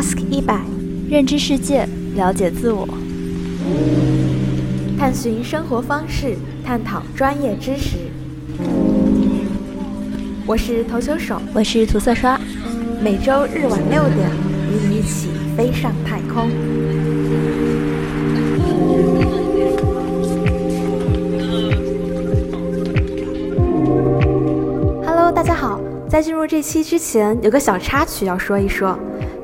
Ask100，认知世界，了解自我，探寻生活方式，探讨专业知识。我是投球手，我是涂色刷，每周日晚6点，与你一起飞上太空。Hello， 大家好。在进入这期之前，有个小插曲要说一说。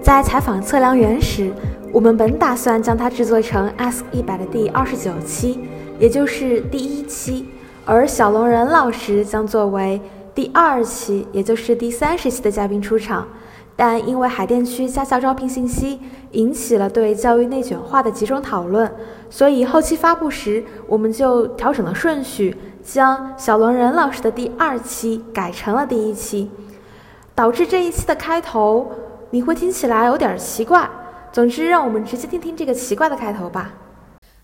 在采访测量员时，我们本打算将它制作成 Ask100 的第29期，也就是第1期，而小龙人老师将作为第2期，也就是第30期的嘉宾出场。但因为海淀区家校招聘信息引起了对教育内卷化的集中讨论，所以后期发布时，我们就调整了顺序，将小龙人老师的第2期改成了第1期，导致这一期的开头你会听起来有点奇怪。总之，让我们直接听听这个奇怪的开头吧。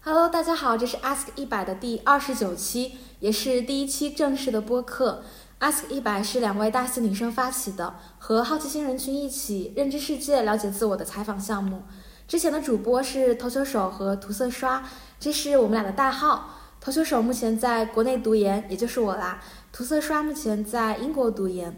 Hello， 大家好，这是 Ask100 的第29期，也是第1期正式的播客。Ask100 是2位大四女生发起的，和好奇心人群一起认知世界、了解自我的采访项目。之前的主播是投球手和涂色刷，这是我们俩的代号。投球手目前在国内读研，也就是我啦。涂色刷目前在英国读研。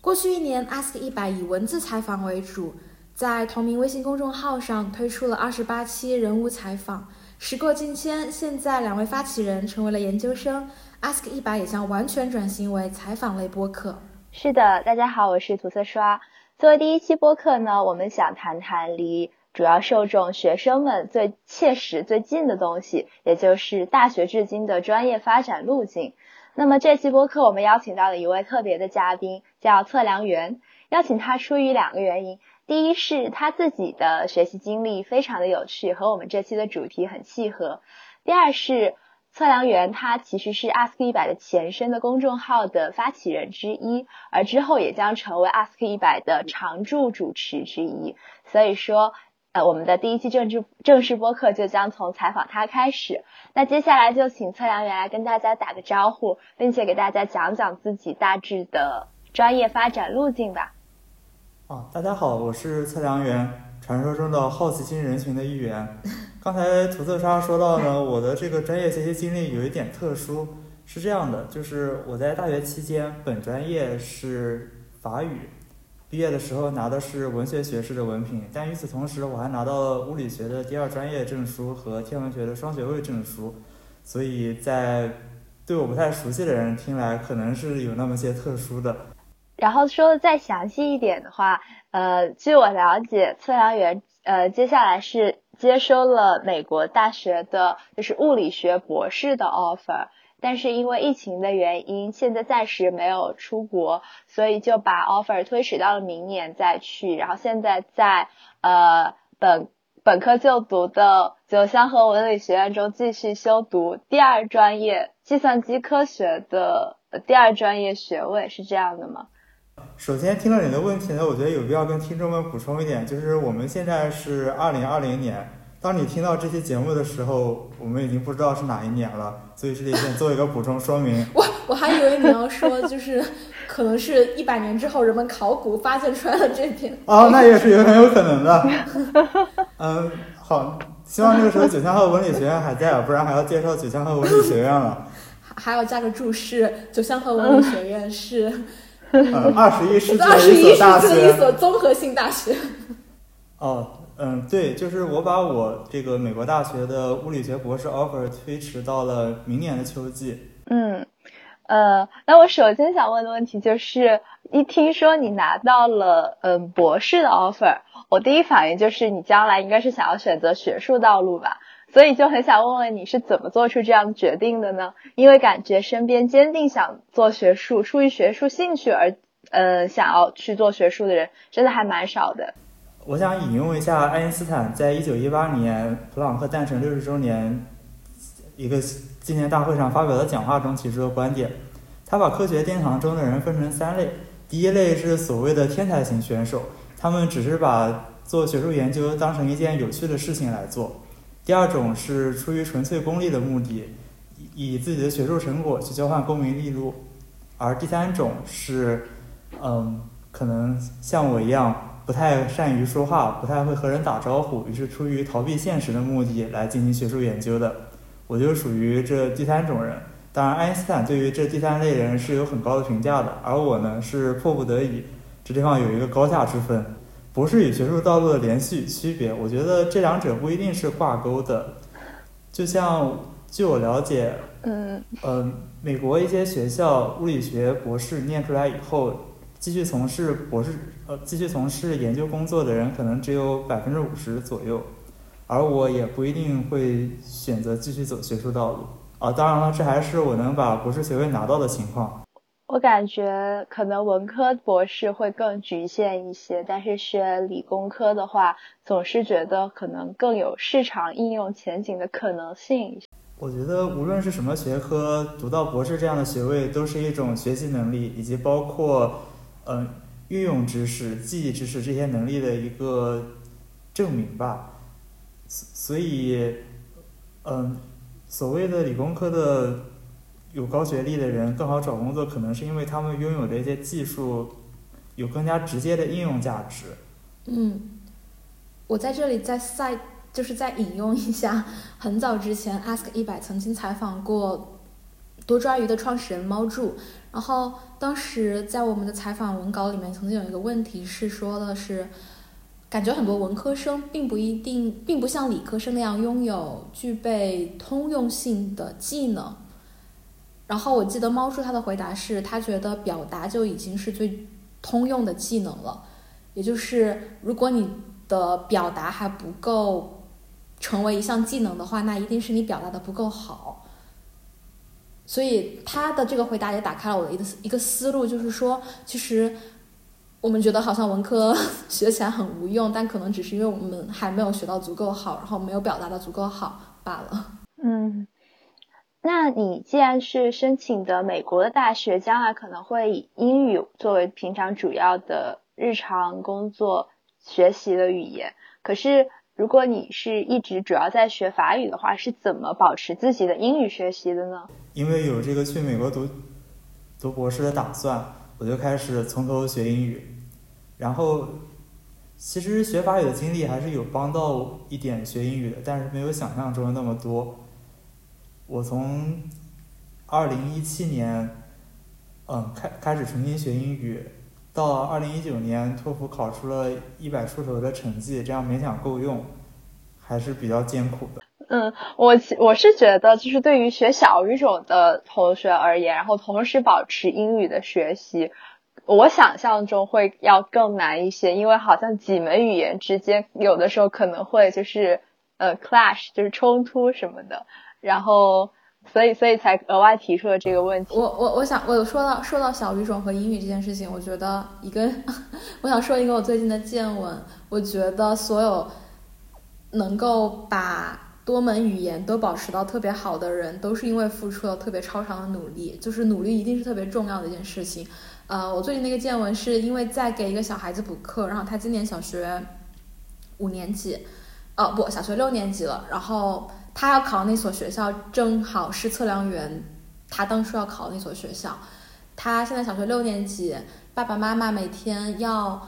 过去1年 ，Ask100 以文字采访为主，在同名微信公众号上推出了28期人物采访。时过境迁，现在2位发起人成为了研究生。Ask100 也将完全转型为采访类播客。是的，大家好，我是涂色刷。作为第1期播客呢，我们想谈谈离主要受众学生们最切实最近的东西，也就是大学至今的专业发展路径。那么这期播客我们邀请到了1位特别的嘉宾，叫测量员。邀请他出于2个原因，第一是他自己的学习经历非常的有趣，和我们这期的主题很契合。第二是测量员他其实是 Ask100 的前身的公众号的发起人之一，而之后也将成为 Ask100 的常驻主持之一。所以说我们的第1期正式播客就将从采访他开始。那接下来就请测量员来跟大家打个招呼，并且给大家讲讲自己大致的专业发展路径吧。大家好，我是测量员，传说中的好奇心人群的一员。刚才涂色刷说到呢，我的这个专业学习经历有一点特殊，是这样的，就是我在大学期间本专业是法语，毕业的时候拿的是文学学士的文凭，但与此同时我还拿到了物理学的第2专业证书和天文学的双学位证书，所以在对我不太熟悉的人听来可能是有那么些特殊的。然后说的再详细一点的话，据我了解，测量员接下来是接收了美国大学的就是物理学博士的 offer，但是因为疫情的原因，现在暂时没有出国，所以就把 offer 推迟到了明年再去。然后现在在本科就读的九湘河文理学院中继续修读第2专业计算机科学的第2专业学位，是这样的吗？首先听了你的问题呢，我觉得有必要跟听众们补充一点，就是我们现在是2020年。当你听到这期节目的时候，我们已经不知道是哪一年了，所以这里先做一个补充说明。我还以为你要说就是可能是100年之后人们考古发现出来的这篇。那也是很有可能的。好，希望这个时候九湘河文理学院还在，不然还要介绍九湘河文理学院了。还要加个注释，九湘河文理学院是21世纪的一所综合性大学。对，就是我把我这个美国大学的物理学博士 offer 推迟到了明年的秋季。那我首先想问的问题就是，一听说你拿到了博士的 offer， 我第一反应就是你将来应该是想要选择学术道路吧，所以就很想问问你是怎么做出这样决定的呢？因为感觉身边坚定想做学术、出于学术兴趣而想要去做学术的人，真的还蛮少的。我想引用一下爱因斯坦在1918年普朗克诞辰60周年一个纪念大会上发表的讲话中提出的观点。他把科学殿堂中的人分成3类，第1类是所谓的天才型选手，他们只是把做学术研究当成一件有趣的事情来做。第2种是出于纯粹功利的目的，以自己的学术成果去交换功名利禄。而第3种是可能像我一样不太善于说话，不太会和人打招呼，于是出于逃避现实的目的来进行学术研究的。我就属于这第三种人。当然爱因斯坦对于这第三类人是有很高的评价的，而我呢是迫不得已，这地方有一个高下之分。博士与学术道路的连续区别，我觉得这两者不一定是挂钩的。就像据我了解，美国一些学校物理学博士念出来以后，继续从事研究工作的人可能只有50%左右，而我也不一定会选择继续走学术道路啊。当然了，这还是我能把博士学位拿到的情况。我感觉可能文科博士会更局限一些，但是学理工科的话，总是觉得可能更有市场应用前景的可能性。我觉得无论是什么学科，读到博士这样的学位都是一种学习能力，以及包括运用知识、记忆知识这些能力的一个证明吧。所以所谓的理工科的有高学历的人更好找工作，可能是因为他们拥有的一些技术有更加直接的应用价值。我在这里再引用一下，很早之前 Ask100 曾经采访过多抓鱼的创始人猫柱，然后当时在我们的采访文稿里面曾经有一个问题是说的是，感觉很多文科生并不像理科生那样具备通用性的技能。然后我记得猫叔他的回答是，他觉得表达就已经是最通用的技能了，也就是如果你的表达还不够成为一项技能的话，那一定是你表达的不够好。所以他的这个回答也打开了我的一个思路，就是说其实我们觉得好像文科学起来很无用，但可能只是因为我们还没有学到足够好，然后没有表达的足够好罢了。那你既然是申请的美国的大学，将来可能会以英语作为平常主要的日常工作学习的语言，可是如果你是一直主要在学法语的话，是怎么保持自己的英语学习的呢？因为有这个去美国读博士的打算，我就开始从头学英语。然后其实学法语的经历还是有帮到一点学英语的，但是没有想象中的那么多。我从2017年开始重新学英语，到2019年托福考出了100出头的成绩，这样勉强够用，还是比较艰苦的。我是觉得就是对于学小语种的同学而言，然后同时保持英语的学习，我想象中会要更难一些，因为好像几门语言之间有的时候可能会就是clash 就是冲突什么的。然后所以才额外提出了这个问题。我说到小语种和英语这件事情，我想说一个我最近的见闻。我觉得所有能够把多门语言都保持到特别好的人，都是因为付出了特别超常的努力，就是努力一定是特别重要的一件事情。我最近那个见闻是因为在给一个小孩子补课，然后他今年小学5年级，小学6年级了，然后他要考那所学校正好是测量员他当初要考那所学校。他现在小学6年级，爸爸妈妈每天要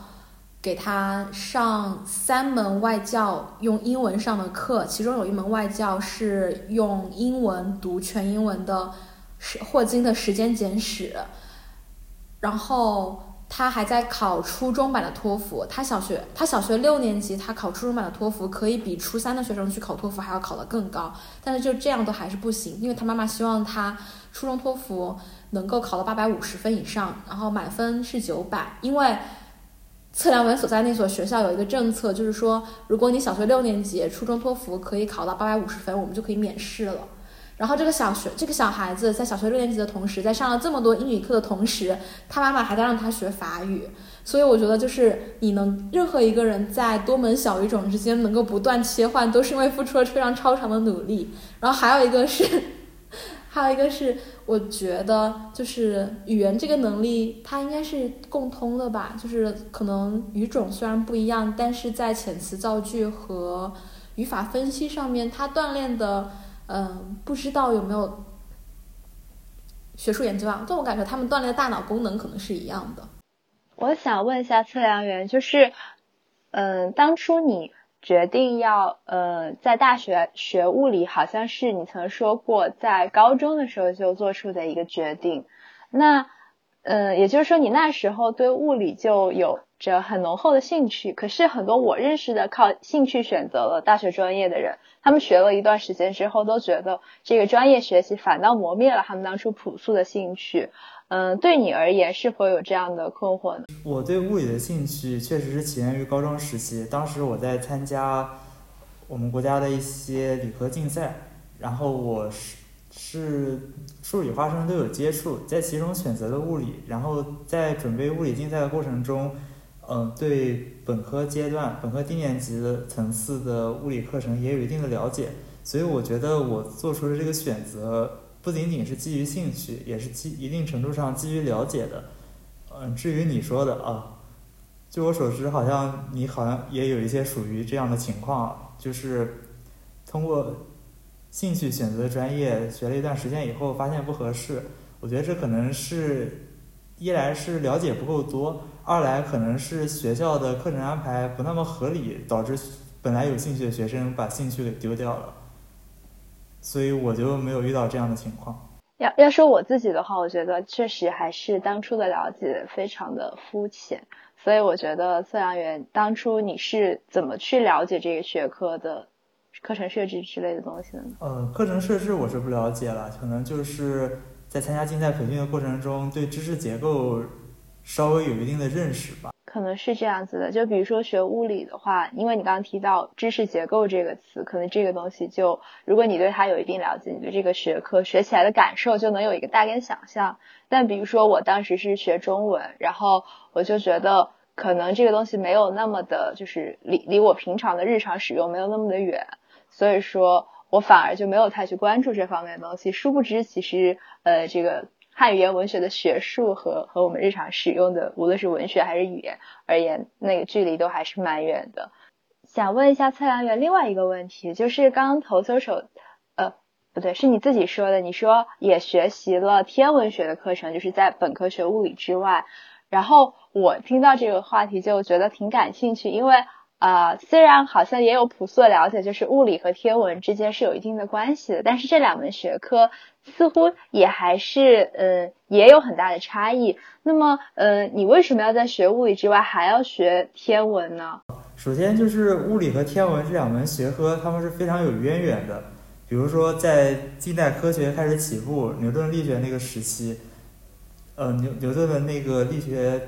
给他上3门外教用英文上的课，其中有一门外教是用英文读全英文的霍金的《时间简史》。然后他还在考初中版的托福，他小学6年级，他考初中版的托福可以比初3的学生去考托福还要考得更高，但是就这样都还是不行，因为他妈妈希望他初中托福能够考到850分以上，然后满分是900。因为测量员所在那所学校有一个政策，就是说如果你小学6年级初中托福可以考到850分，我们就可以免试了。然后这个小孩子在小学6年级的同时，在上了这么多英语课的同时，他妈妈还在让他学法语。所以我觉得就是任何一个人在多门小语种之间能够不断切换，都是因为付出了非常超常的努力。然后还有一个是我觉得就是语言这个能力它应该是共通的吧，就是可能语种虽然不一样，但是在遣词造句和语法分析上面，它锻炼的不知道有没有学术研究啊，但我感觉他们锻炼的大脑功能可能是一样的。我想问一下测量员，就是当初你决定要在大学学物理，好像是你曾说过在高中的时候就做出的一个决定。那也就是说你那时候对物理就有着很浓厚的兴趣，可是很多我认识的靠兴趣选择了大学专业的人，他们学了一段时间之后都觉得这个专业学习反倒磨灭了他们当初朴素的兴趣。对你而言是否有这样的困惑呢？我对物理的兴趣确实是起源于高中时期，当时我在参加我们国家的一些理科竞赛，然后我是数理化生都有接触，在其中选择了物理，然后在准备物理竞赛的过程中，对本科低年级的层次的物理课程也有一定的了解，所以我觉得我做出的这个选择不仅仅是基于兴趣，也是一定程度上基于了解的。至于你说的啊，据我所知，好像也有一些属于这样的情况啊，就是通过兴趣选择的专业学了一段时间以后发现不合适。我觉得这可能是一来是了解不够多，二来可能是学校的课程安排不那么合理，导致本来有兴趣的学生把兴趣给丢掉了，所以我就没有遇到这样的情况。要说我自己的话，我觉得确实还是当初的了解非常的肤浅，所以我觉得测量员当初你是怎么去了解这个学科的课程设置之类的东西呢？课程设置我是不了解了，可能就是在参加竞赛培训的过程中对知识结构稍微有一定的认识吧，可能是这样子的。就比如说学物理的话，因为你刚刚提到知识结构这个词，可能这个东西就如果你对它有一定了解，你对这个学科学起来的感受就能有一个大概想象。但比如说我当时是学中文，然后我就觉得可能这个东西没有那么的，就是离我平常的日常使用没有那么的远，所以说我反而就没有太去关注这方面的东西。殊不知其实这个汉语言文学的学术和我们日常使用的无论是文学还是语言而言，那个距离都还是蛮远的。想问一下测量员另外一个问题，就是刚刚投球手不对，是你自己说的，你说也学习了天文学的课程，就是在本科学物理之外。然后我听到这个话题就觉得挺感兴趣，因为虽然好像也有朴素的了解，就是物理和天文之间是有一定的关系的，但是这两门学科似乎也还是也有很大的差异。那么你为什么要在学物理之外还要学天文呢？首先就是物理和天文这两门学科它们是非常有渊源的，比如说在近代科学开始起步牛顿力学那个时期，牛顿的那个力学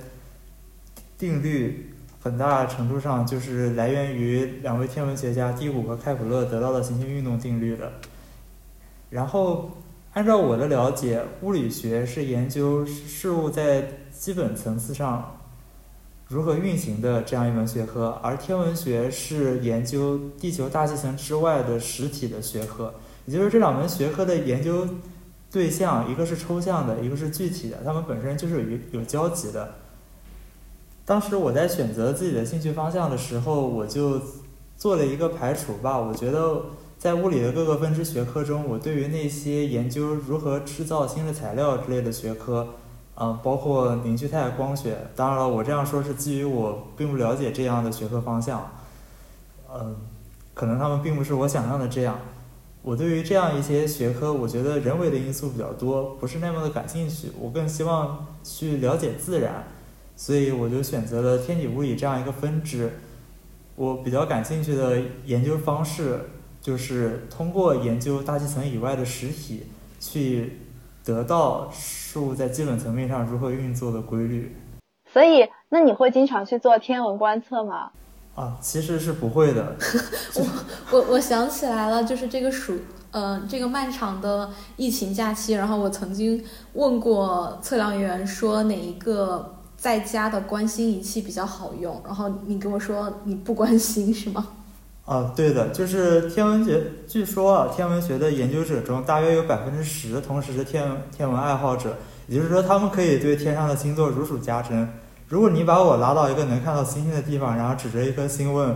定律很大程度上就是来源于两位天文学家低谷和开普勒得到的行星运动定律的。然后按照我的了解，物理学是研究事物在基本层次上如何运行的这样一门学科，而天文学是研究地球大气层之外的实体的学科。也就是这两门学科的研究对象，一个是抽象的，一个是具体的，它们本身就是有交集的。当时我在选择自己的兴趣方向的时候，我就做了一个排除吧。我觉得在物理的各个分支学科中，我对于那些研究如何制造新的材料之类的学科，包括凝聚态光学，当然了我这样说是基于我并不了解这样的学科方向，可能他们并不是我想象的这样。我对于这样一些学科，我觉得人为的因素比较多，不是那么的感兴趣，我更希望去了解自然，所以我就选择了天体物理这样一个分支。我比较感兴趣的研究方式就是通过研究大气层以外的实体去得到事物在基本层面上如何运作的规律。所以那你会经常去做天文观测吗？其实是不会的。我想起来了，就是这个这个漫长的疫情假期，然后我曾经问过测量员说哪一个在家的观星仪器比较好用，然后你跟我说你不观星是吗？对的，就是天文学，据说天文学的研究者中大约有10%同时是天文爱好者，也就是说他们可以对天上的星座如数家珍。如果你把我拉到一个能看到星星的地方，然后指着一颗星问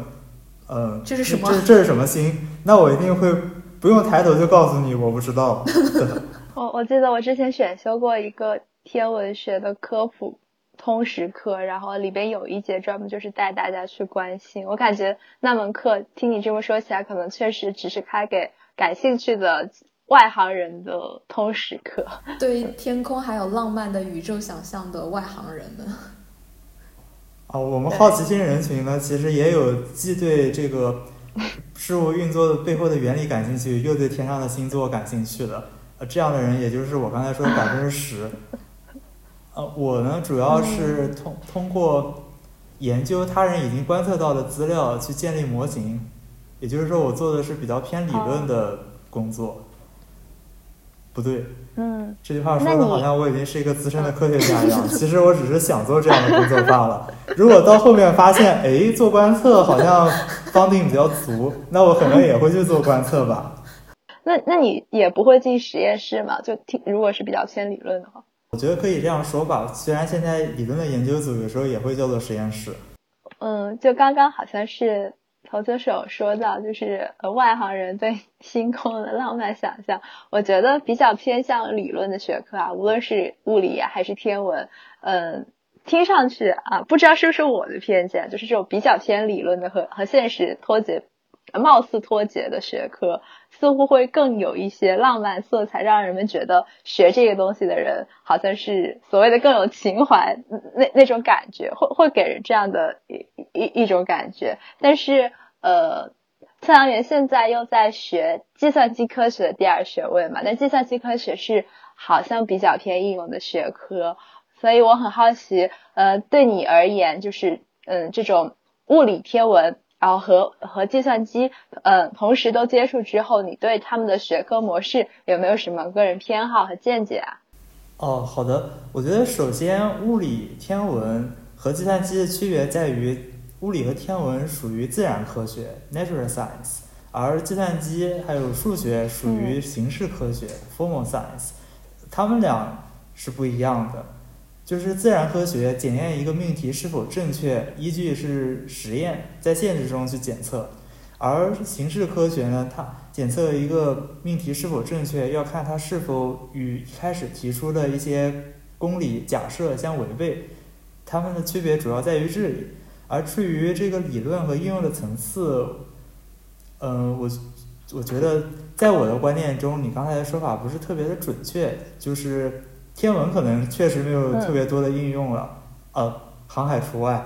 这是什么，这是什么星，那我一定会不用抬头就告诉你我不知道。我记得我之前选修过一个天文学的科普通识课，然后里边有一节专门就是带大家去关心。我感觉那门课听你这么说起来，可能确实只是开给感兴趣的外行人的通识课，对天空还有浪漫的宇宙想象的外行人们。我们好奇心人群呢，其实也有既对这个事物运作的背后的原理感兴趣，又对天上的星座感兴趣的，这样的人也就是我刚才说的10%。我呢主要是通过研究他人已经观测到的资料去建立模型，也就是说我做的是比较偏理论的工作。不对，这句话说的好像我已经是一个资深的科学家一样，其实我只是想做这样的工作罢了。如果到后面发现，做观测好像funding比较足，那我可能也会去做观测吧。那你也不会进实验室吗？就如果是比较偏理论的话，我觉得可以这样说吧。虽然现在理论的研究组有时候也会叫做实验室。就刚刚好像是投资手说到，就是外行人对星空的浪漫想象，我觉得比较偏向理论的学科啊，无论是物理啊还是天文，听上去啊，不知道是不是我的偏见，就是这种比较偏理论的和现实脱节，貌似脱节的学科，似乎会更有一些浪漫色彩，让人们觉得学这个东西的人好像是所谓的更有情怀，那种感觉会给人这样的一种感觉。但是测量员现在又在学计算机科学的第二学位嘛，但计算机科学是好像比较偏应用的学科，所以我很好奇，对你而言，就是这种物理天文然后和计算机同时都接触之后，你对他们的学科模式有没有什么个人偏好和见解啊？好的，我觉得首先物理天文和计算机的区别在于，物理和天文属于自然科学 natural science， 而计算机还有数学属于形式科学 formal science， 他们俩是不一样的。就是自然科学检验一个命题是否正确，依据是实验，在现实中去检测；而形式科学呢，它检测一个命题是否正确，要看它是否与一开始提出的一些公理假设相违背。它们的区别主要在于这里。而至于这个理论和应用的层次，我觉得在我的观念中，你刚才的说法不是特别的准确，就是天文可能确实没有特别多的应用了，航海除外。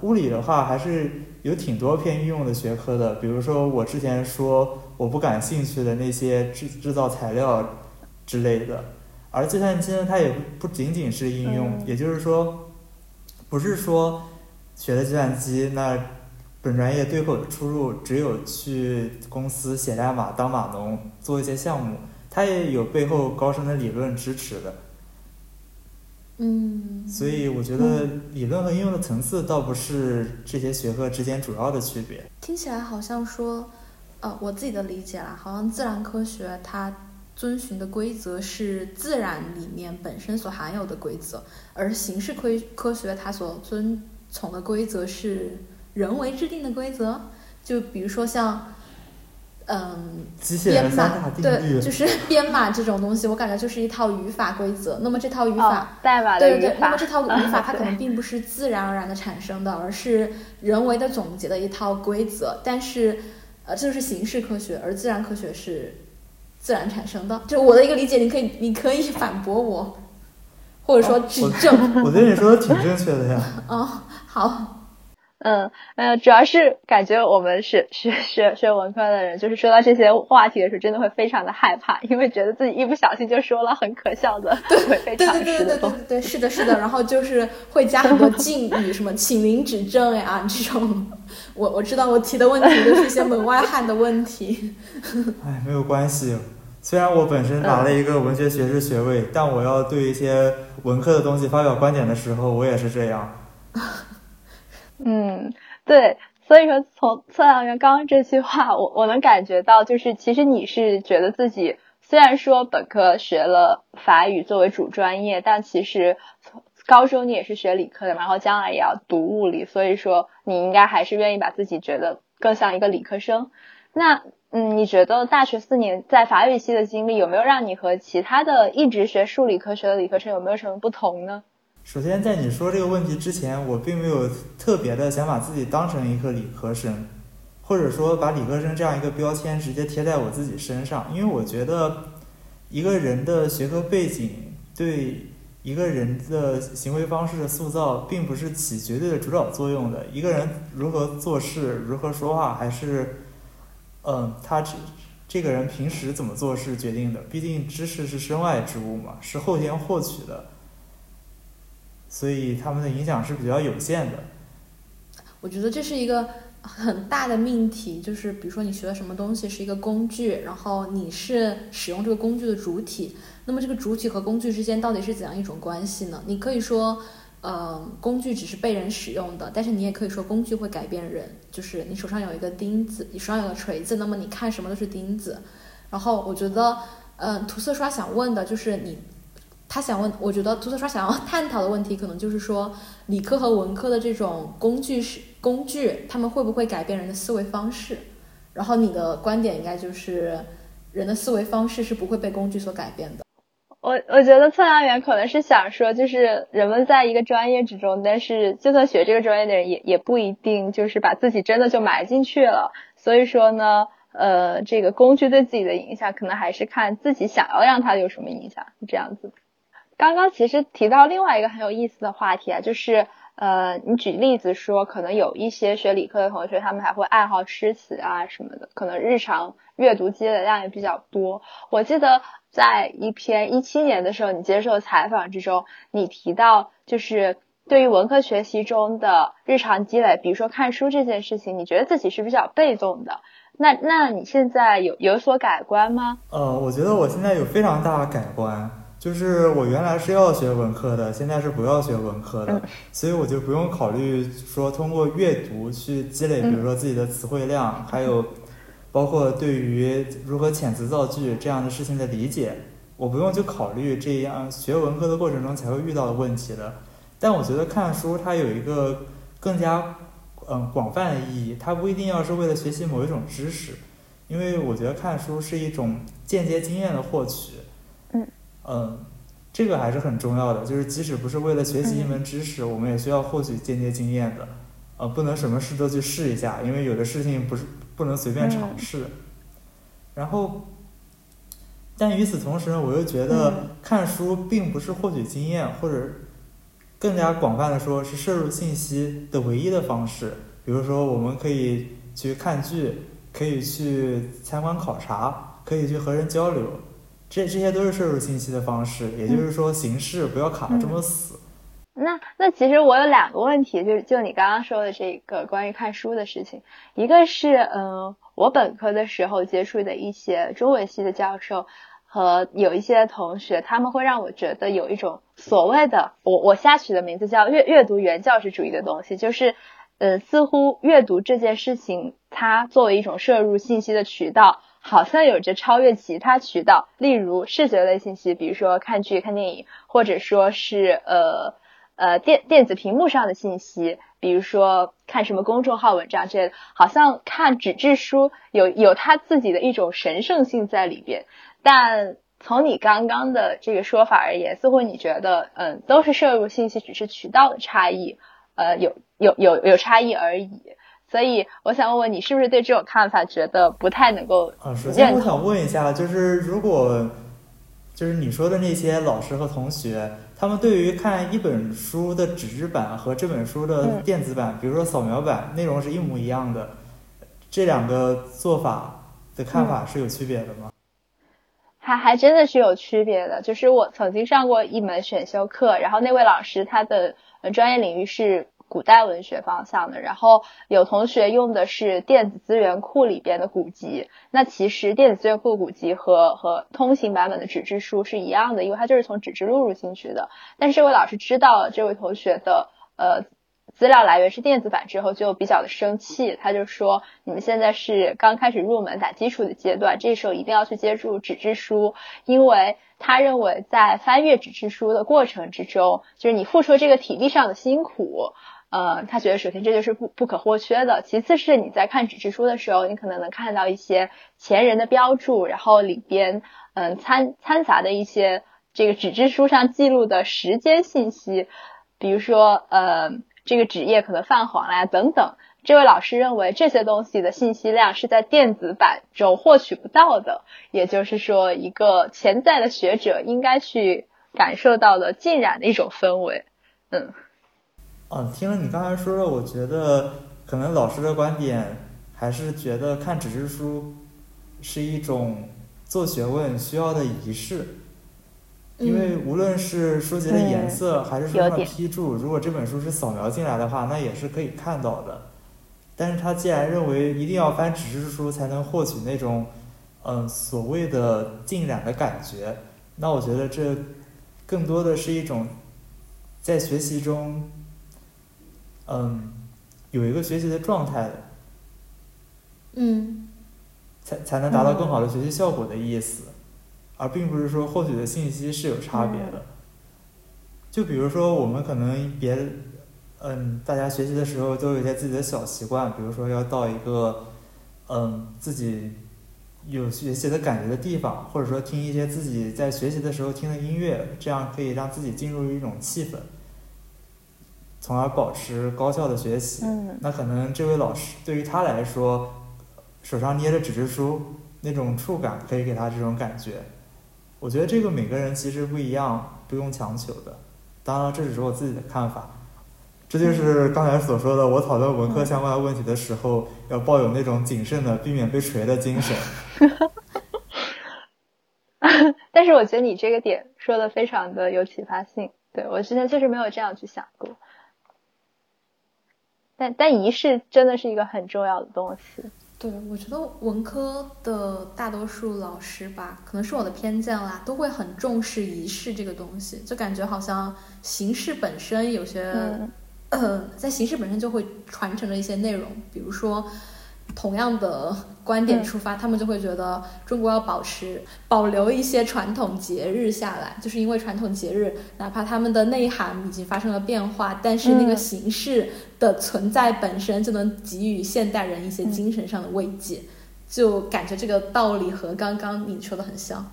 物理的话还是有挺多偏应用的学科的，比如说我之前说我不感兴趣的那些制造材料之类的。而计算机呢，它也不仅仅是应用，也就是说，不是说学了计算机，那本专业对口的出路只有去公司写代码、当码农、做一些项目。它也有背后高深的理论支持的，所以我觉得理论和应用的层次倒不是这些学科之间主要的区别。听起来好像说，我自己的理解啦，好像自然科学它遵循的规则是自然里面本身所含有的规则，而形式科学它所遵从的规则是人为制定的规则，就比如说像。机械人三大定律，对，就是编码这种东西，我感觉就是一套语法规则。那么这套语法，代码的语法，对对对，那么这套语法它可能并不是自然而然的产生的，而是人为的总结的一套规则。但是，这就是形式科学，而自然科学是自然产生的。就我的一个理解，你可以反驳我，或者说指正。我觉得你说的挺正确的呀。好。主要是感觉我们是学文科的人，就是说到这些话题的时候，真的会非常的害怕，因为觉得自己一不小心就说了很可笑的，非常实的东西。对，是的。然后就是会加很多敬语，什么请您指正呀这种。我知道我提的问题都是一些门外汉的问题。哎，没有关系。虽然我本身拿了一个文学学士学位，但我要对一些文科的东西发表观点的时候，我也是这样。对，所以说从测量员刚刚这句话，我能感觉到，就是其实你是觉得自己虽然说本科学了法语作为主专业，但其实高中你也是学理科的，然后将来也要读物理，所以说你应该还是愿意把自己觉得更像一个理科生。那你觉得大学4年在法语系的经历有没有让你和其他的一直学数理科学的理科生有没有什么不同呢？首先在你说这个问题之前，我并没有特别的想把自己当成一个理科生，或者说把理科生这样一个标签直接贴在我自己身上，因为我觉得一个人的学科背景对一个人的行为方式的塑造并不是起绝对的主导作用的。一个人如何做事如何说话还是他这个人平时怎么做事决定的，毕竟知识是身外之物嘛，是后天获取的，所以他们的影响是比较有限的。我觉得这是一个很大的命题，就是比如说你学的什么东西是一个工具，然后你是使用这个工具的主体，那么这个主体和工具之间到底是怎样一种关系呢？你可以说工具只是被人使用的，但是你也可以说工具会改变人，就是你手上有一个钉子，你手上有个锤子，那么你看什么都是钉子。然后我觉得涂色刷想问的就是我觉得涂色刷想要探讨的问题可能就是说，理科和文科的这种工具他们会不会改变人的思维方式，然后你的观点应该就是人的思维方式是不会被工具所改变的。我觉得测量员可能是想说，就是人们在一个专业之中，但是计算学这个专业的人也不一定就是把自己真的就埋进去了，所以说呢这个工具对自己的影响可能还是看自己想要让它有什么影响，这样子。刚刚其实提到另外一个很有意思的话题啊，就是你举例子说可能有一些学理科的同学他们还会爱好诗词啊什么的，可能日常阅读积累量也比较多。我记得在一篇17年的时候你接受采访之中，你提到就是对于文科学习中的日常积累，比如说看书这件事情，你觉得自己是比较被动的，那你现在有所改观吗？我觉得我现在有非常大的改观，就是我原来是要学文科的，现在是不要学文科的，所以我就不用考虑说通过阅读去积累比如说自己的词汇量，还有包括对于如何遣词造句这样的事情的理解，我不用去考虑这样学文科的过程中才会遇到的问题的。但我觉得看书它有一个更加广泛的意义，它不一定要是为了学习某一种知识，因为我觉得看书是一种间接经验的获取。这个还是很重要的，就是即使不是为了学习一门知识，我们也需要获取间接经验的。不能什么事都去试一下，因为有的事情不能随便尝试。然后，但与此同时呢，我又觉得看书并不是获取经验，或者更加广泛的说是摄入信息的唯一的方式。比如说，我们可以去看剧，可以去参观考察，可以去和人交流。这些都是摄入信息的方式，也就是说形式不要卡得这么死。那其实我有两个问题，就你刚刚说的这个关于看书的事情。一个是我本科的时候接触的一些中文系的教授和有一些同学，他们会让我觉得有一种所谓的我下取的名字叫阅读原教旨主义的东西，就是似乎阅读这件事情它作为一种摄入信息的渠道，好像有着超越其他渠道，例如视觉类信息，比如说看剧看电影，或者说是电子屏幕上的信息，比如说看什么公众号文章之类的，好像看纸质书有它自己的一种神圣性在里边。但从你刚刚的这个说法而言，似乎你觉得都是摄入信息，只是渠道的差异，有差异而已。所以我想问问你，是不是对这种看法觉得不太能够认同？首先我想问一下，就是如果就是你说的那些老师和同学，他们对于看一本书的纸质版和这本书的电子版，比如说扫描版，内容是一模一样的，这两个做法的看法是有区别的吗？还真的是有区别的。就是我曾经上过一门选修课，然后那位老师他的专业领域是古代文学方向的，然后有同学用的是电子资源库里边的古籍。那其实电子资源库古籍和通行版本的纸质书是一样的，因为它就是从纸质录入进去的。但是这位老师知道这位同学的资料来源是电子版之后，就比较的生气，他就说你们现在是刚开始入门打基础的阶段，这时候一定要去接触纸质书，因为他认为在翻阅纸质书的过程之中，就是你付出这个体力上的辛苦，他觉得首先这就是不可或缺的，其次是你在看纸质书的时候，你可能能看到一些前人的标注，然后里边掺杂的一些这个纸质书上记录的时间信息，比如说这个纸业可能泛黄啦等等。这位老师认为这些东西的信息量是在电子版中获取不到的，也就是说一个潜在的学者应该去感受到的浸染的一种氛围。听了你刚才说的，我觉得可能老师的观点还是觉得看纸质书是一种做学问需要的仪式，因为无论是书籍的颜色还是书上的批注，如果这本书是扫描进来的话，那也是可以看到的。但是他既然认为一定要翻纸质书才能获取那种所谓的浸染的感觉，那我觉得这更多的是一种在学习中有一个学习的状态的才能达到更好的学习效果的意思，而并不是说获取的信息是有差别的。就比如说我们可能大家学习的时候都有一些自己的小习惯，比如说要到一个自己有学习的感觉的地方，或者说听一些自己在学习的时候听的音乐，这样可以让自己进入一种气氛，从而保持高效的学习。那可能这位老师对于他来说，手上捏着纸质书那种触感可以给他这种感觉。我觉得这个每个人其实不一样，不用强求的。当然这只是我自己的看法，这就是刚才所说的我讨论文科相关问题的时候要抱有那种谨慎的避免被锤的精神。但是我觉得你这个点说的非常的有启发性，对，我之前确实没有这样去想过，但仪式真的是一个很重要的东西。对，我觉得文科的大多数老师吧，可能是我的偏见啦，都会很重视仪式这个东西，就感觉好像形式本身有些在形式本身就会传承着一些内容。比如说同样的观点出发，他们就会觉得中国要保留一些传统节日下来，就是因为传统节日哪怕他们的内涵已经发生了变化，但是那个形式的存在本身就能给予现代人一些精神上的慰藉，就感觉这个道理和刚刚你说的很像。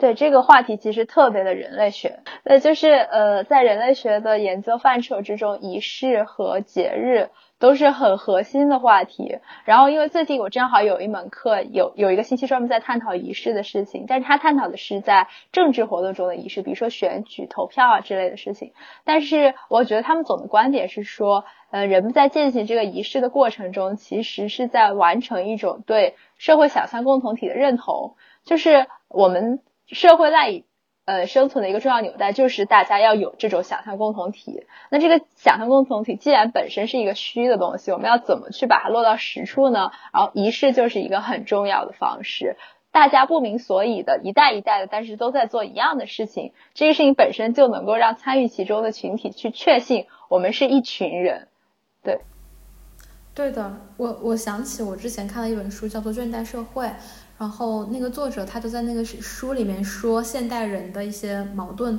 对，这个话题其实特别的人类学，那就是在人类学的研究范畴之中，仪式和节日都是很核心的话题。然后因为最近我正好有一门课有一个星期专门在探讨仪式的事情，但是他探讨的是在政治活动中的仪式，比如说选举投票啊之类的事情。但是我觉得他们总的观点是说人们在践行这个仪式的过程中，其实是在完成一种对社会小项共同体的认同，就是我们社会赖以生存的一个重要纽带，就是大家要有这种想象共同体。那这个想象共同体既然本身是一个虚的东西，我们要怎么去把它落到实处呢？然后仪式就是一个很重要的方式。大家不明所以的一代一代的，但是都在做一样的事情，这个事情本身就能够让参与其中的群体去确信我们是一群人。对的，我想起我之前看了一本书叫做《倦怠社会》，然后那个作者他就在那个书里面说现代人的一些矛盾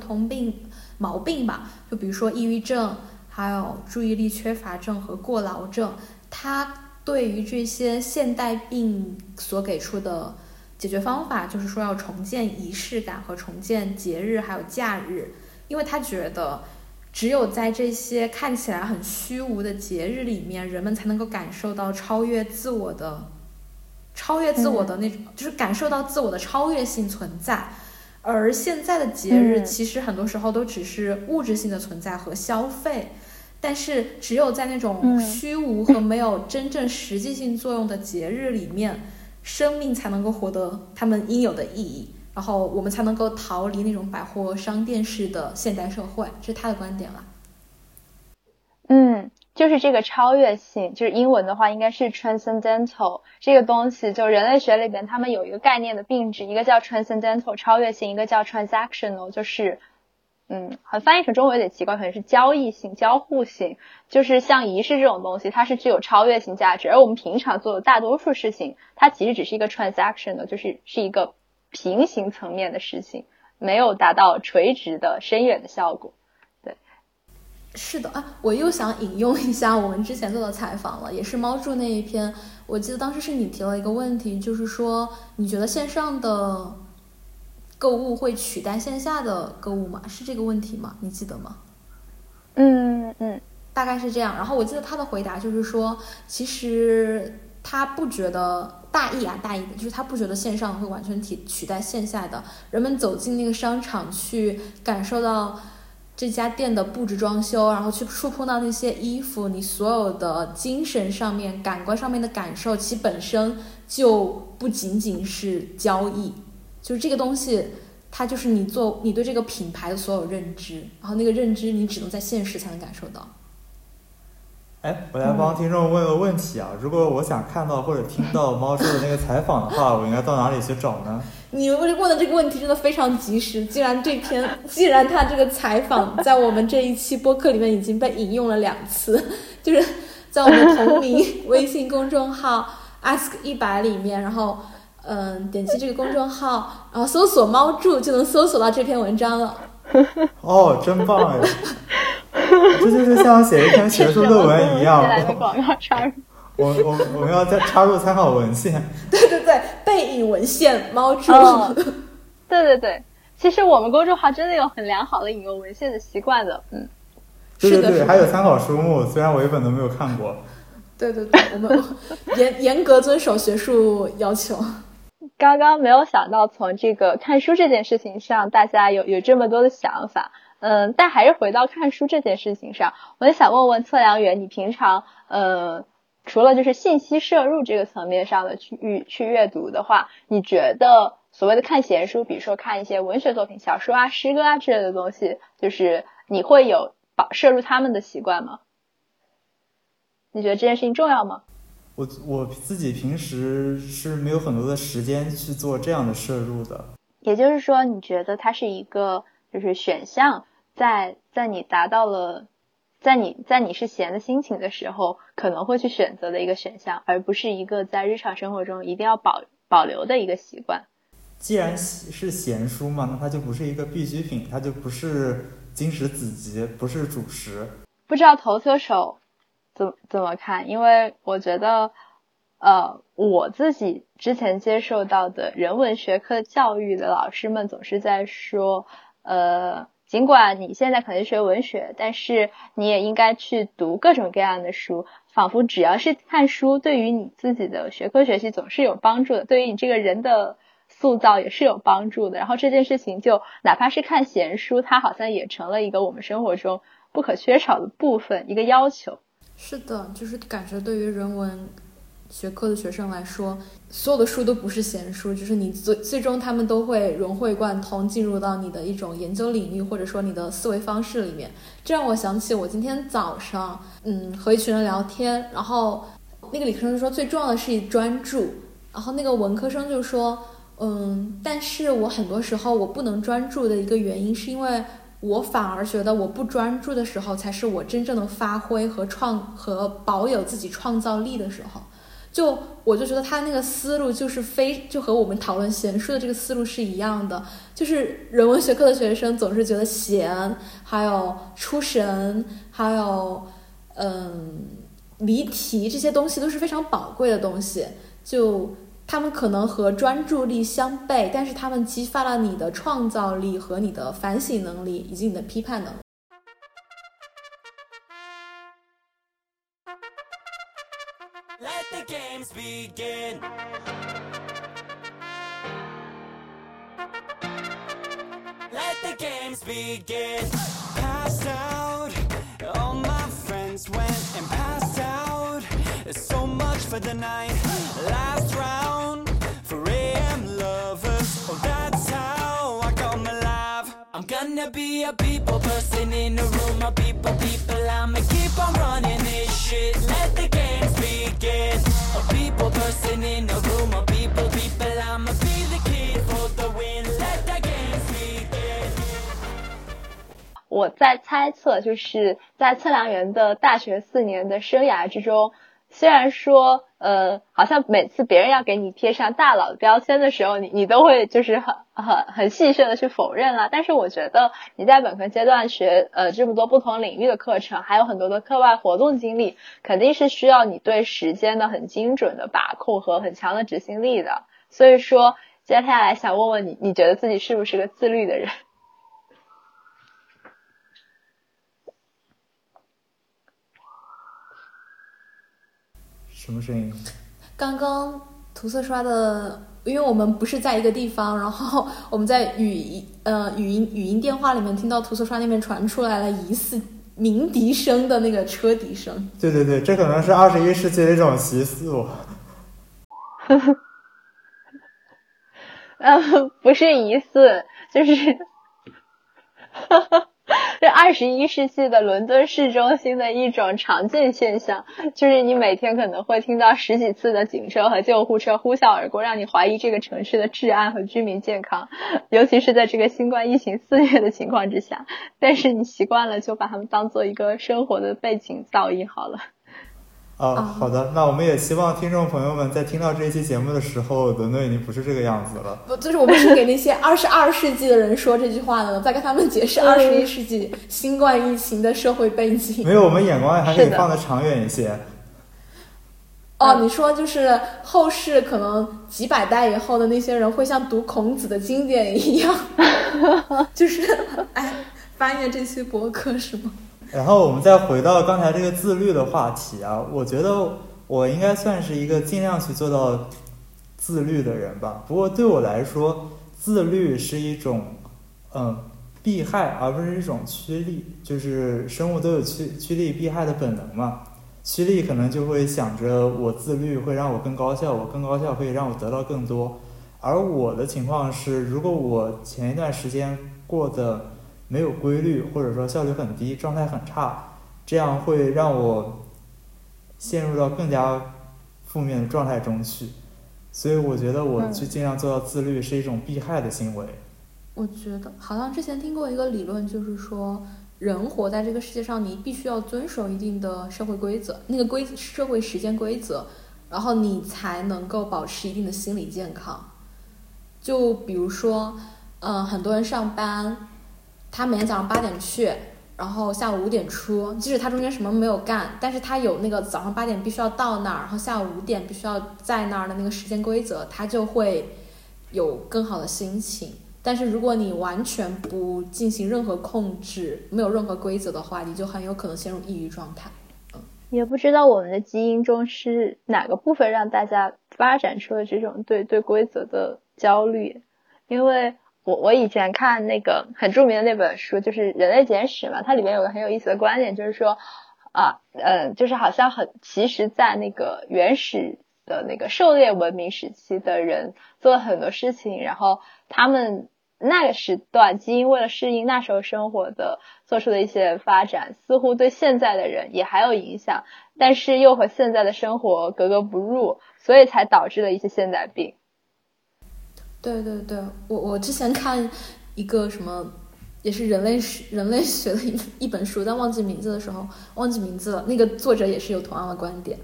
毛病吧，就比如说抑郁症，还有注意力缺乏症和过劳症。他对于这些现代病所给出的解决方法，就是说要重建仪式感和重建节日还有假日，因为他觉得只有在这些看起来很虚无的节日里面，人们才能够感受到超越自我的那种，就是感受到自我的超越性存在。而现在的节日其实很多时候都只是物质性的存在和消费，但是只有在那种虚无和没有真正实际性作用的节日里面，生命才能够获得他们应有的意义，然后我们才能够逃离那种百货商店式的现代社会。这是他的观点了。就是这个超越性，就是英文的话应该是 transcendental 这个东西，就人类学里边他们有一个概念的并置，一个叫 transcendental 超越性，一个叫 transactional 就是翻译成中文有点奇怪，可能是交易性、交互性，就是像仪式这种东西，它是具有超越性价值，而我们平常做的大多数事情，它其实只是一个 transactional 就是一个平行层面的事情，没有达到垂直的深远的效果。是的啊，我又想引用一下我们之前做的采访了，也是猫柱那一篇。我记得当时是你提了一个问题，就是说你觉得线上的购物会取代线下的购物吗？是这个问题吗？你记得吗？大概是这样。然后我记得他的回答就是说，其实他不觉得大意的，就是他不觉得线上会完全取代线下的，人们走进那个商场去感受到这家店的布置装修，然后去触碰到那些衣服，你所有的精神上面感官上面的感受，其本身就不仅仅是交易，就是这个东西它就是你对这个品牌的所有认知，然后那个认知你只能在现实才能感受到。哎，我来帮听众问个问题啊，如果我想看到或者听到猫叔的那个采访的话，我应该到哪里去找呢？你问的这个问题真的非常及时，既然他这个采访在我们这一期播客里面已经被引用了2次，就是在我们同名微信公众号 Ask100 里面，然后点击这个公众号，然后搜索猫住就能搜索到这篇文章了。哦，真棒哎！这就是像写一篇学术论文一样，我们要再插入参考文献。对，背影文献猫住。哦，对，其实我们公众号真的有很良好的引用文献的习惯的。嗯，对，还有参考书目，虽然我一本都没有看过。对，我们严格遵守学术要求。刚刚没有想到从这个看书这件事情上，大家有这么多的想法。但还是回到看书这件事情上，我也想问问测量员，你平常除了就是信息摄入这个层面上的去阅读的话，你觉得所谓的看闲书，比如说看一些文学作品、小说啊、诗歌啊之类的东西，就是你会有摄入他们的习惯吗？你觉得这件事情重要吗？我自己平时是没有很多的时间去做这样的摄入的。也就是说，你觉得它是一个就是选项，在你达到了，在你是闲的心情的时候可能会去选择的一个选项，而不是一个在日常生活中一定要保留的一个习惯。既然是闲书嘛，那它就不是一个必需品，它就不是金石子集，不是主食。不知道投球手怎么看，因为我觉得我自己之前接受到的人文学科教育的老师们总是在说，尽管你现在可能学文学，但是你也应该去读各种各样的书，仿佛只要是看书，对于你自己的学科学习总是有帮助的，对于你这个人的塑造也是有帮助的。然后这件事情就哪怕是看闲书，它好像也成了一个我们生活中不可缺少的部分，一个要求。是的，就是感觉对于人文学科的学生来说，所有的书都不是闲书，就是你最终他们都会融会贯通，进入到你的一种研究领域，或者说你的思维方式里面。这让我想起我今天早上和一群人聊天，然后那个理科生说最重要的是专注，然后那个文科生就说但是我很多时候我不能专注的一个原因是因为我反而觉得我不专注的时候才是我真正的发挥和保有自己创造力的时候。我就觉得他那个思路就是就和我们讨论闲书的这个思路是一样的，就是人文学科的学生总是觉得闲，还有出神，还有离题，这些东西都是非常宝贵的东西，就他们可能和专注力相悖，但是他们激发了你的创造力和你的反省能力以及你的批判能力。Begin. 我在猜测，就是在测量员的大学4年的生涯之中，虽然说好像每次别人要给你贴上大佬的标签的时候，你都会就是很细碎的去否认了。但是我觉得你在本科阶段学这么多不同领域的课程，还有很多的课外活动经历，肯定是需要你对时间的很精准的把控和很强的执行力的。所以说接下来想问问你觉得自己是不是个自律的人？什么声音？刚刚涂色刷的，因为我们不是在一个地方，然后我们在语音电话里面听到涂色刷那边传出来了疑似鸣笛声的那个车笛声。对对对，这可能是21世纪的一种习俗。不是疑似，就是这21世纪的伦敦市中心的一种常见现象，就是你每天可能会听到十几次的警车和救护车呼啸而过，让你怀疑这个城市的治安和居民健康，尤其是在这个新冠疫情肆虐的情况之下，但是你习惯了就把它们当做一个生活的背景噪音好了。好的，那我们也希望听众朋友们在听到这一期节目的时候，伦敦已经不是这个样子了。不，就是我们是给那些22世纪的人说这句话的，再跟他们解释21世纪新冠疫情的社会背景。没有，我们眼光还可以放得长远一些。哦，你说就是后世可能几百代以后的那些人会像读孔子的经典一样，就是翻阅这期博客是吗？然后我们再回到刚才这个自律的话题啊，我觉得我应该算是一个尽量去做到自律的人吧。不过对我来说，自律是一种弊害，而不是一种趋利。就是生物都有趋利弊害的本能嘛。趋利可能就会想着我自律会让我更高效，我更高效可以让我得到更多。而我的情况是，如果我前一段时间过得没有规律，或者说效率很低，状态很差，这样会让我陷入到更加负面的状态中去。所以我觉得我去尽量做到自律是一种弊害的行为。我觉得好像之前听过一个理论，就是说人活在这个世界上，你必须要遵守一定的社会规则，那个社会时间规则，然后你才能够保持一定的心理健康。就比如说很多人上班，他每天早上8点去，然后下午5点出，即使他中间什么没有干，但是他有那个早上8点必须要到那儿，然后下午5点必须要在那儿的那个时间规则，他就会有更好的心情。但是如果你完全不进行任何控制，没有任何规则的话，你就很有可能陷入抑郁状态。也不知道我们的基因中是哪个部分让大家发展出了这种对规则的焦虑，因为我以前看那个很著名的那本书，就是《人类简史》嘛，它里面有个很有意思的观点，就是说就是好像其实在那个原始的那个狩猎文明时期的人做了很多事情，然后他们那个时段基因为了适应那时候生活的做出的一些发展，似乎对现在的人也还有影响，但是又和现在的生活格格不入，所以才导致了一些现代病。对对对，我之前看一个什么，也是人类学的一本书，但忘记名字了。那个作者也是有同样的观点，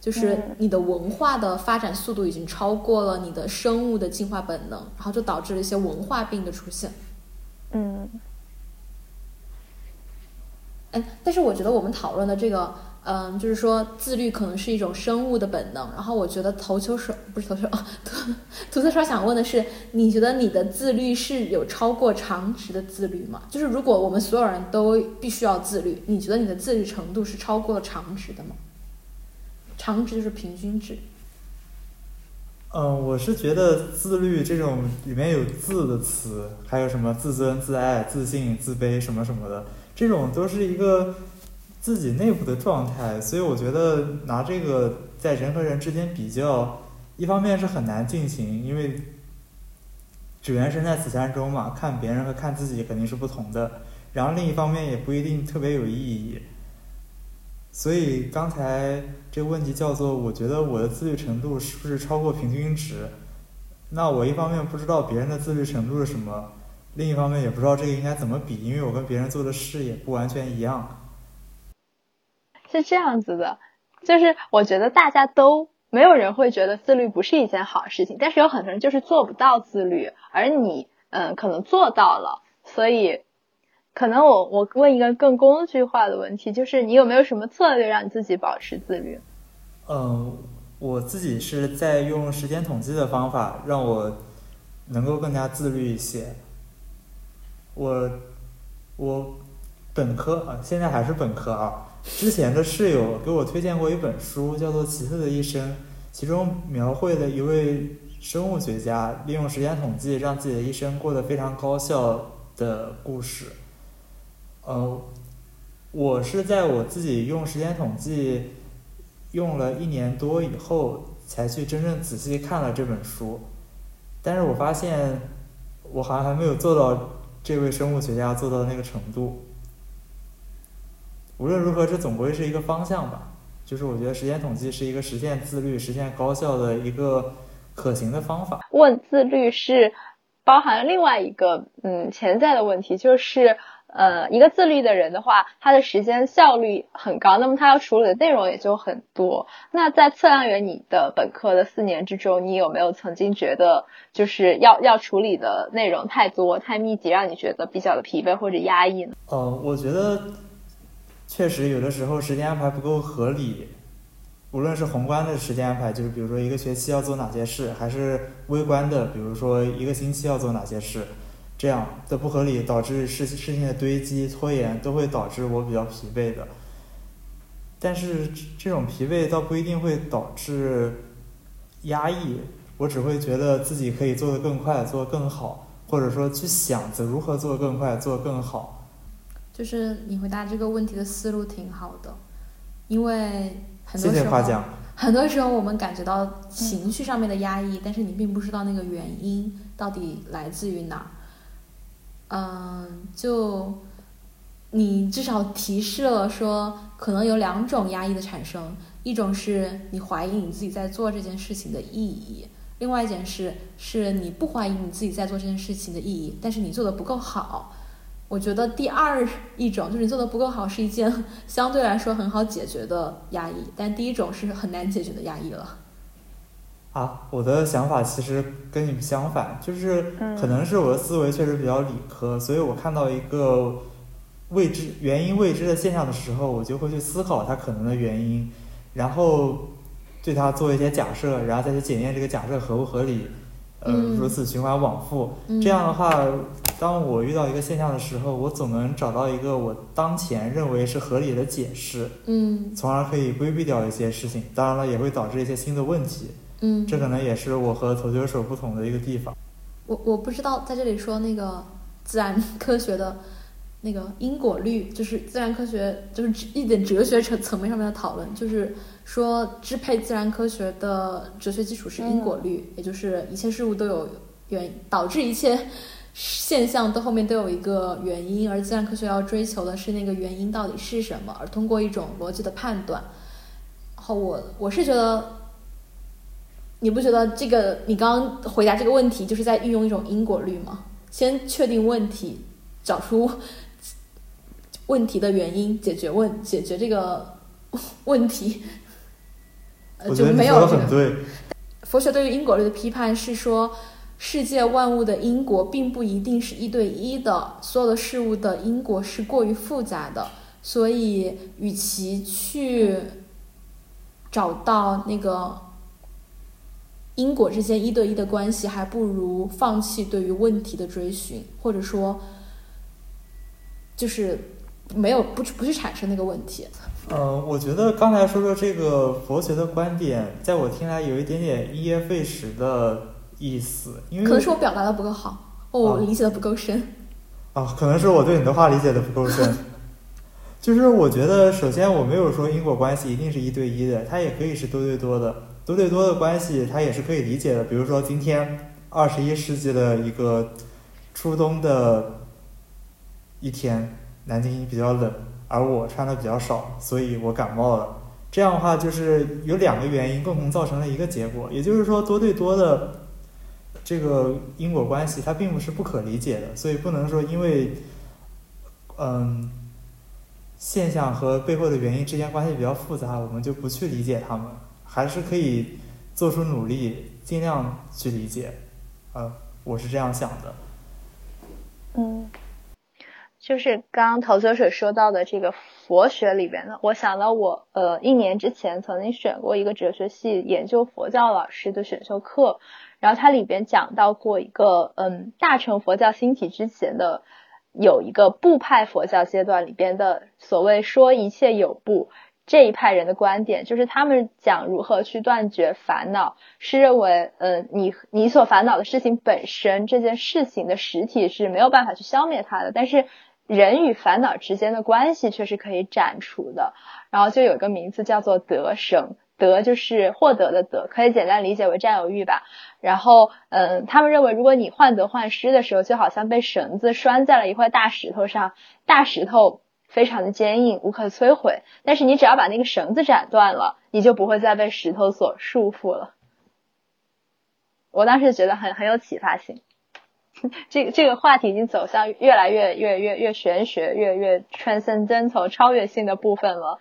就是你的文化的发展速度已经超过了你的生物的进化本能，然后就导致了一些文化病的出现。但是我觉得我们讨论的这个就是说自律可能是一种生物的本能，然后我觉得涂色刷想问的是，你觉得你的自律是有超过常识的自律吗？就是如果我们所有人都必须要自律，你觉得你的自律程度是超过常识的吗？常识就是平均值。我是觉得自律这种里面有自的词，还有什么自尊、自爱、自信、自卑什么什么的，这种都是一个自己内部的状态，所以我觉得拿这个在人和人之间比较，一方面是很难进行，因为只缘身在此山中嘛，看别人和看自己肯定是不同的，然后另一方面也不一定特别有意义。所以刚才这个问题叫做我觉得我的自律程度是不是超过平均值，那我一方面不知道别人的自律程度是什么，另一方面也不知道这个应该怎么比，因为我跟别人做的事也不完全一样。是这样子的，就是我觉得大家都没有人会觉得自律不是一件好事情，但是有很多人就是做不到自律，而你可能做到了。所以可能我问一个更工具化的问题，就是你有没有什么策略让你自己保持自律？我自己是在用时间统计的方法让我能够更加自律一些。我本科啊，现在还是本科啊，之前的室友给我推荐过一本书，叫做《奇特的一生》，其中描绘了一位生物学家利用时间统计让自己的一生过得非常高效的故事。我是在我自己用时间统计用了1年多以后才去真正仔细看了这本书，但是我发现我好像还没有做到这位生物学家做到的那个程度。无论如何，这总归是一个方向吧，就是我觉得时间统计是一个实现自律、实现高效的一个可行的方法。问自律是包含另外一个潜在的问题，就是一个自律的人的话，他的时间效率很高，那么他要处理的内容也就很多。那在测量员你的本科的4年之中，你有没有曾经觉得就是要处理的内容太多太密集，让你觉得比较的疲惫或者压抑呢？我觉得确实有的时候时间安排不够合理，无论是宏观的时间安排，就是比如说一个学期要做哪些事，还是微观的，比如说一个星期要做哪些事，这样的不合理导致事情的堆积拖延，都会导致我比较疲惫的。但是这种疲惫倒不一定会导致压抑，我只会觉得自己可以做得更快做得更好，或者说去想着如何做得更快做得更好。就是你回答这个问题的思路挺好的，因为很多时候，谢谢夸奖，很多时候我们感觉到情绪上面的压抑，但是你并不知道那个原因到底来自于哪儿。就你至少提示了说可能有2种压抑的产生，一种是你怀疑你自己在做这件事情的意义，另外一件事是你不怀疑你自己在做这件事情的意义，但是你做的不够好。我觉得第2种就是你做的不够好是一件相对来说很好解决的压抑，但第一种是很难解决的压抑了。我的想法其实跟你们相反，就是可能是我的思维确实比较理科，所以我看到一个原因未知的现象的时候，我就会去思考它可能的原因，然后对它做一些假设，然后再去检验这个假设合不合理，如此循环往复。这样的话，当我遇到一个现象的时候，我总能找到一个我当前认为是合理的解释，从而可以规避掉一些事情，当然了也会导致一些新的问题。这可能也是我和投球手不同的一个地方。我不知道在这里说那个自然科学的那个因果律，就是自然科学就是一点哲学层面上面的讨论，就是说支配自然科学的哲学基础是因果律，也就是一切事物都有导致一切现象都后面都有一个原因，而自然科学要追求的是那个原因到底是什么，而通过一种逻辑的判断。然后我是觉得，你不觉得这个你刚刚回答这个问题就是在运用一种因果律吗？先确定问题，找出问题的原因，解决这个问题，就没有这个。对，佛学对于因果律的批判是说，世界万物的因果并不一定是1对1的，所有的事物的因果是过于复杂的，所以与其去找到那个因果之间1对1的关系，还不如放弃对于问题的追寻，或者说就是没有不去产生那个问题。我觉得刚才说的这个佛学的观点在我听来有一点点因噎废食的意思，因为可能是我表达的不够好，我理解的不够深。可能是我对你的话理解的不够深。就是我觉得首先我没有说因果关系一定是1对1的，它也可以是多对多的，多对多的关系它也是可以理解的。比如说今天21世纪的一个初冬的一天，南京比较冷，而我穿的比较少，所以我感冒了，这样的话就是有2个原因共同造成了一个结果。也就是说多对多的这个因果关系它并不是不可理解的，所以不能说因为现象和背后的原因之间关系比较复杂，我们就不去理解它们，还是可以做出努力尽量去理解。我是这样想的。就是刚刚投球水说到的这个佛学里边呢，我想到我1年之前曾经选过一个哲学系研究佛教老师的选修课，然后它里边讲到过一个大乘佛教兴起之前的有一个部派佛教阶段里边的所谓说一切有部这一派人的观点，就是他们讲如何去断绝烦恼，是认为你所烦恼的事情本身，这件事情的实体是没有办法去消灭它的，但是人与烦恼之间的关系却是可以斩除的。然后就有一个名字叫做得生，得就是获得的得，可以简单理解为占有欲吧。然后他们认为如果你患得患失的时候，就好像被绳子拴在了一块大石头上，大石头非常的坚硬，无可摧毁，但是你只要把那个绳子斩断了，你就不会再被石头所束缚了。我当时觉得很有启发性。这个话题已经走向越来越玄学，越 transcendental 超越性的部分了。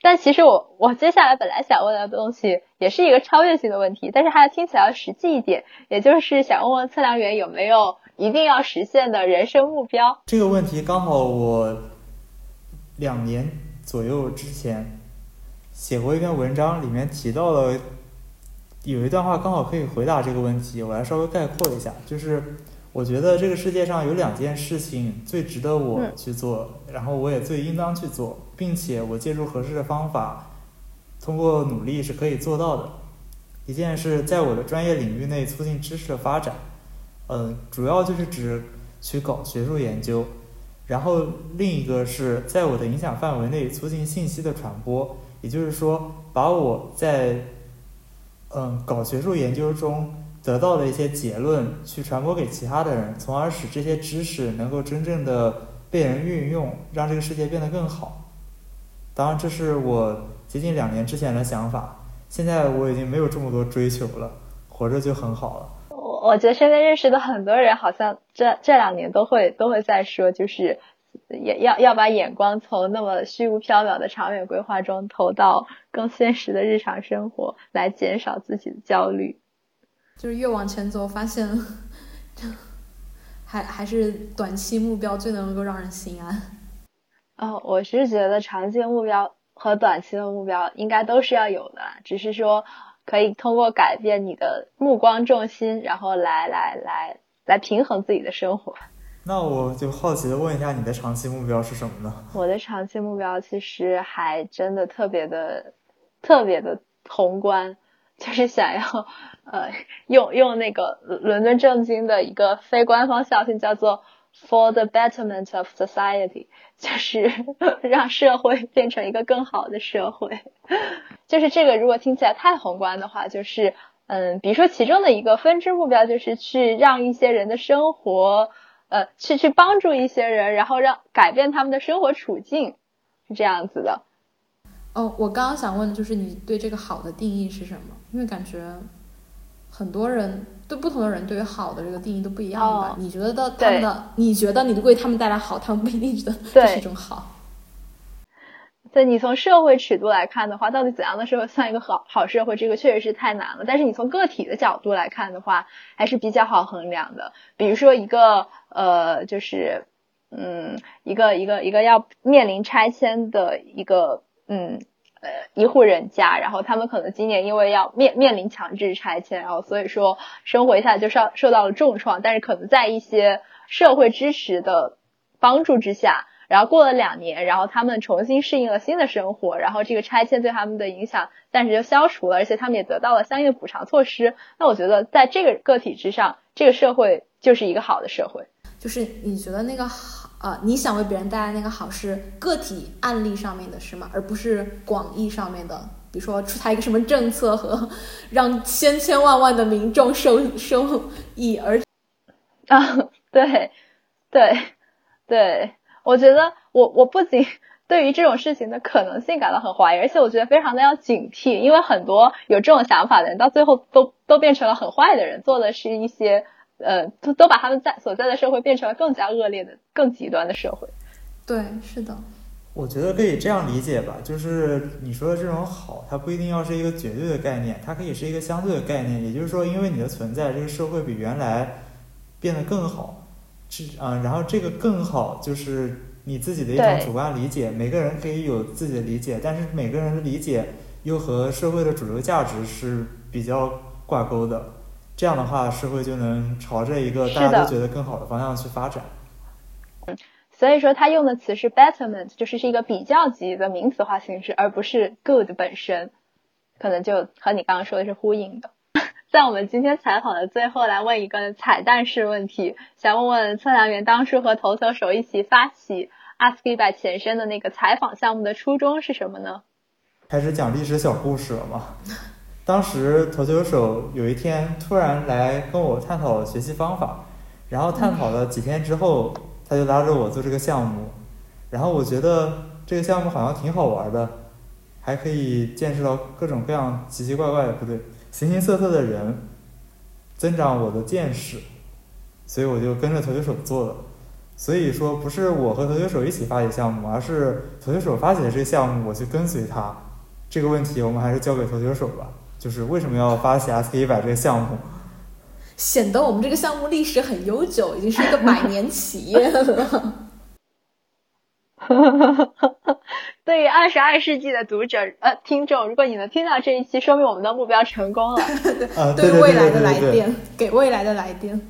但其实我接下来本来想问的东西也是一个超越性的问题，但是它听起来要实际一点，也就是想问问测量员有没有一定要实现的人生目标。这个问题刚好我2年左右之前写过一篇文章，里面提到了有一段话刚好可以回答这个问题，我来稍微概括一下。就是我觉得这个世界上有2件事情最值得我去做，然后我也最应当去做，并且我借助合适的方法通过努力是可以做到的。一件是在我的专业领域内促进知识的发展，主要就是指去搞学术研究。然后另一个是在我的影响范围内促进信息的传播，也就是说把我在搞学术研究中得到的一些结论去传播给其他的人，从而使这些知识能够真正的被人运用，让这个世界变得更好。当然这是我接近2年之前的想法，现在我已经没有这么多追求了，活着就很好了。我觉得身边认识的很多人好像这2年都会在说，就是也要把眼光从那么虚无缥缈的长远规划中投到更现实的日常生活，来减少自己的焦虑。就是越往前走发现还是短期目标最能够让人心安。我是觉得长期的目标和短期的目标应该都是要有的，只是说可以通过改变你的目光重心，然后来平衡自己的生活。那我就好奇的问一下，你的长期目标是什么呢？我的长期目标其实还真的特别的宏观，就是想要用那个伦敦政经的一个非官方校训叫做 For the betterment of society， 就是让社会变成一个更好的社会。就是这个如果听起来太宏观的话，就是比如说其中的一个分支目标就是去让一些人的生活去帮助一些人，然后让改变他们的生活处境，是这样子的。我刚刚想问的就是你对这个好的定义是什么？因为感觉很多人对不同的人对于好的这个定义都不一样吧？你觉得他们的，你觉得你为他们带来好，他们不一定觉得这是一种好。对，你从社会尺度来看的话，到底怎样的社会算一个好社会，这个确实是太难了。但是你从个体的角度来看的话，还是比较好衡量的。比如说一个就是一个要面临拆迁的一个一户人家，然后他们可能今年因为要面临强制拆迁，然后所以说生活一下就受到了重创，但是可能在一些社会支持的帮助之下，然后过了2年，然后他们重新适应了新的生活，然后这个拆迁对他们的影响暂时就消除了，而且他们也得到了相应的补偿措施。那我觉得在这个个体之上，这个社会就是一个好的社会。就是你觉得那个好你想为别人带来那个好是个体案例上面的是吗？而不是广义上面的，比如说出台一个什么政策和让千万万的民众受益而对，我觉得我不仅对于这种事情的可能性感到很怀疑，而且我觉得非常的要警惕，因为很多有这种想法的人到最后都变成了很坏的人，做的是一些都把他们所在的社会变成了更加恶劣的更极端的社会。对，是的。我觉得可以这样理解吧，就是你说的这种好，它不一定要是一个绝对的概念，它可以是一个相对的概念。也就是说因为你的存在，这个社会比原来变得更好，然后这个更好就是你自己的一种主观理解，每个人可以有自己的理解，但是每个人的理解又和社会的主流价值是比较挂钩的，这样的话社会就能朝着一个大家都觉得更好的方向去发展。所以说他用的词是 betterment， 就是一个比较级的名词化形式，而不是 good 本身，可能就和你刚刚说的是呼应的。在我们今天采访的最后，来问一个彩蛋式问题，想问问测量员当初和头球手一起发起 Ask100 前身的那个采访项目的初衷是什么呢？开始讲历史小故事了嘛。当时头球手有一天突然来跟我探讨学习方法，然后探讨了几天之后，他就拉着我做这个项目，然后我觉得这个项目好像挺好玩的，还可以见识到各种各样奇奇怪怪的，不对，形形色色的人，增长我的见识，所以我就跟着头球手做了。所以说不是我和头球手一起发起项目，而是头球手发起的这个项目我去跟随他。这个问题我们还是交给头球手吧，就是为什么要发起 Ask100 这个项目，显得我们这个项目历史很悠久，已经是一个100年企业了。对于22世纪的读者听众，如果你能听到这一期，说明我们的目标成功了。对于未来的来电，给未来的来电，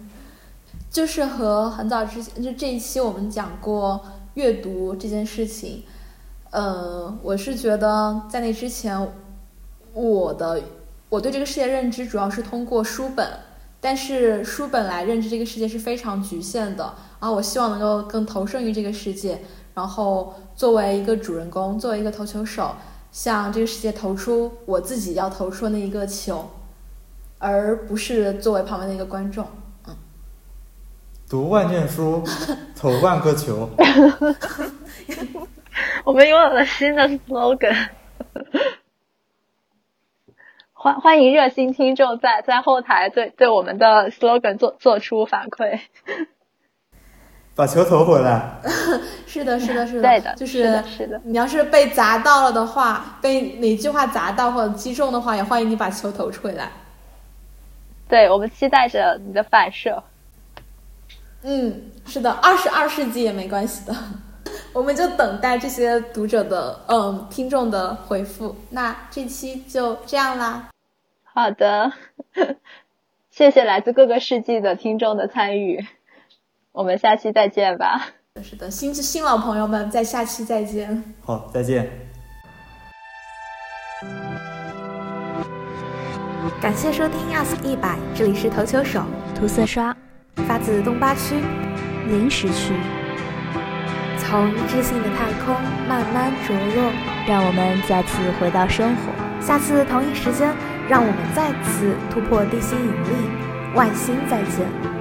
就是和很早之前，就这一期我们讲过阅读这件事情。我是觉得在那之前，我对这个世界认知主要是通过书本，但是书本来认知这个世界是非常局限的，然后我希望能够更投身于这个世界，然后作为一个主人公，作为一个投球手，向这个世界投出我自己要投出的那一个球，而不是作为旁边的一个观众。读万卷书，投万个球。我们拥有了新的 slogan。欢迎热心听众在后台对我们的 slogan 做出反馈，把球投回来。是的，对的，就是是的。你要是被砸到了的话，被哪句话砸到或者击中的话，也欢迎你把球投出来。对，我们期待着你的反射。是的，22世纪也没关系的。我们就等待这些读者的听众的回复。那这期就这样啦。好的，谢谢来自各个世纪的听众的参与，我们下期再见吧。是的，新老朋友们，在下期再见。好，再见。感谢收听 Ask100， 这里是头球手涂色刷，发自东8区临时区。从知性的太空慢慢着落，让我们再次回到生活。下次同一时间，让我们再次突破地心引力，外星再见。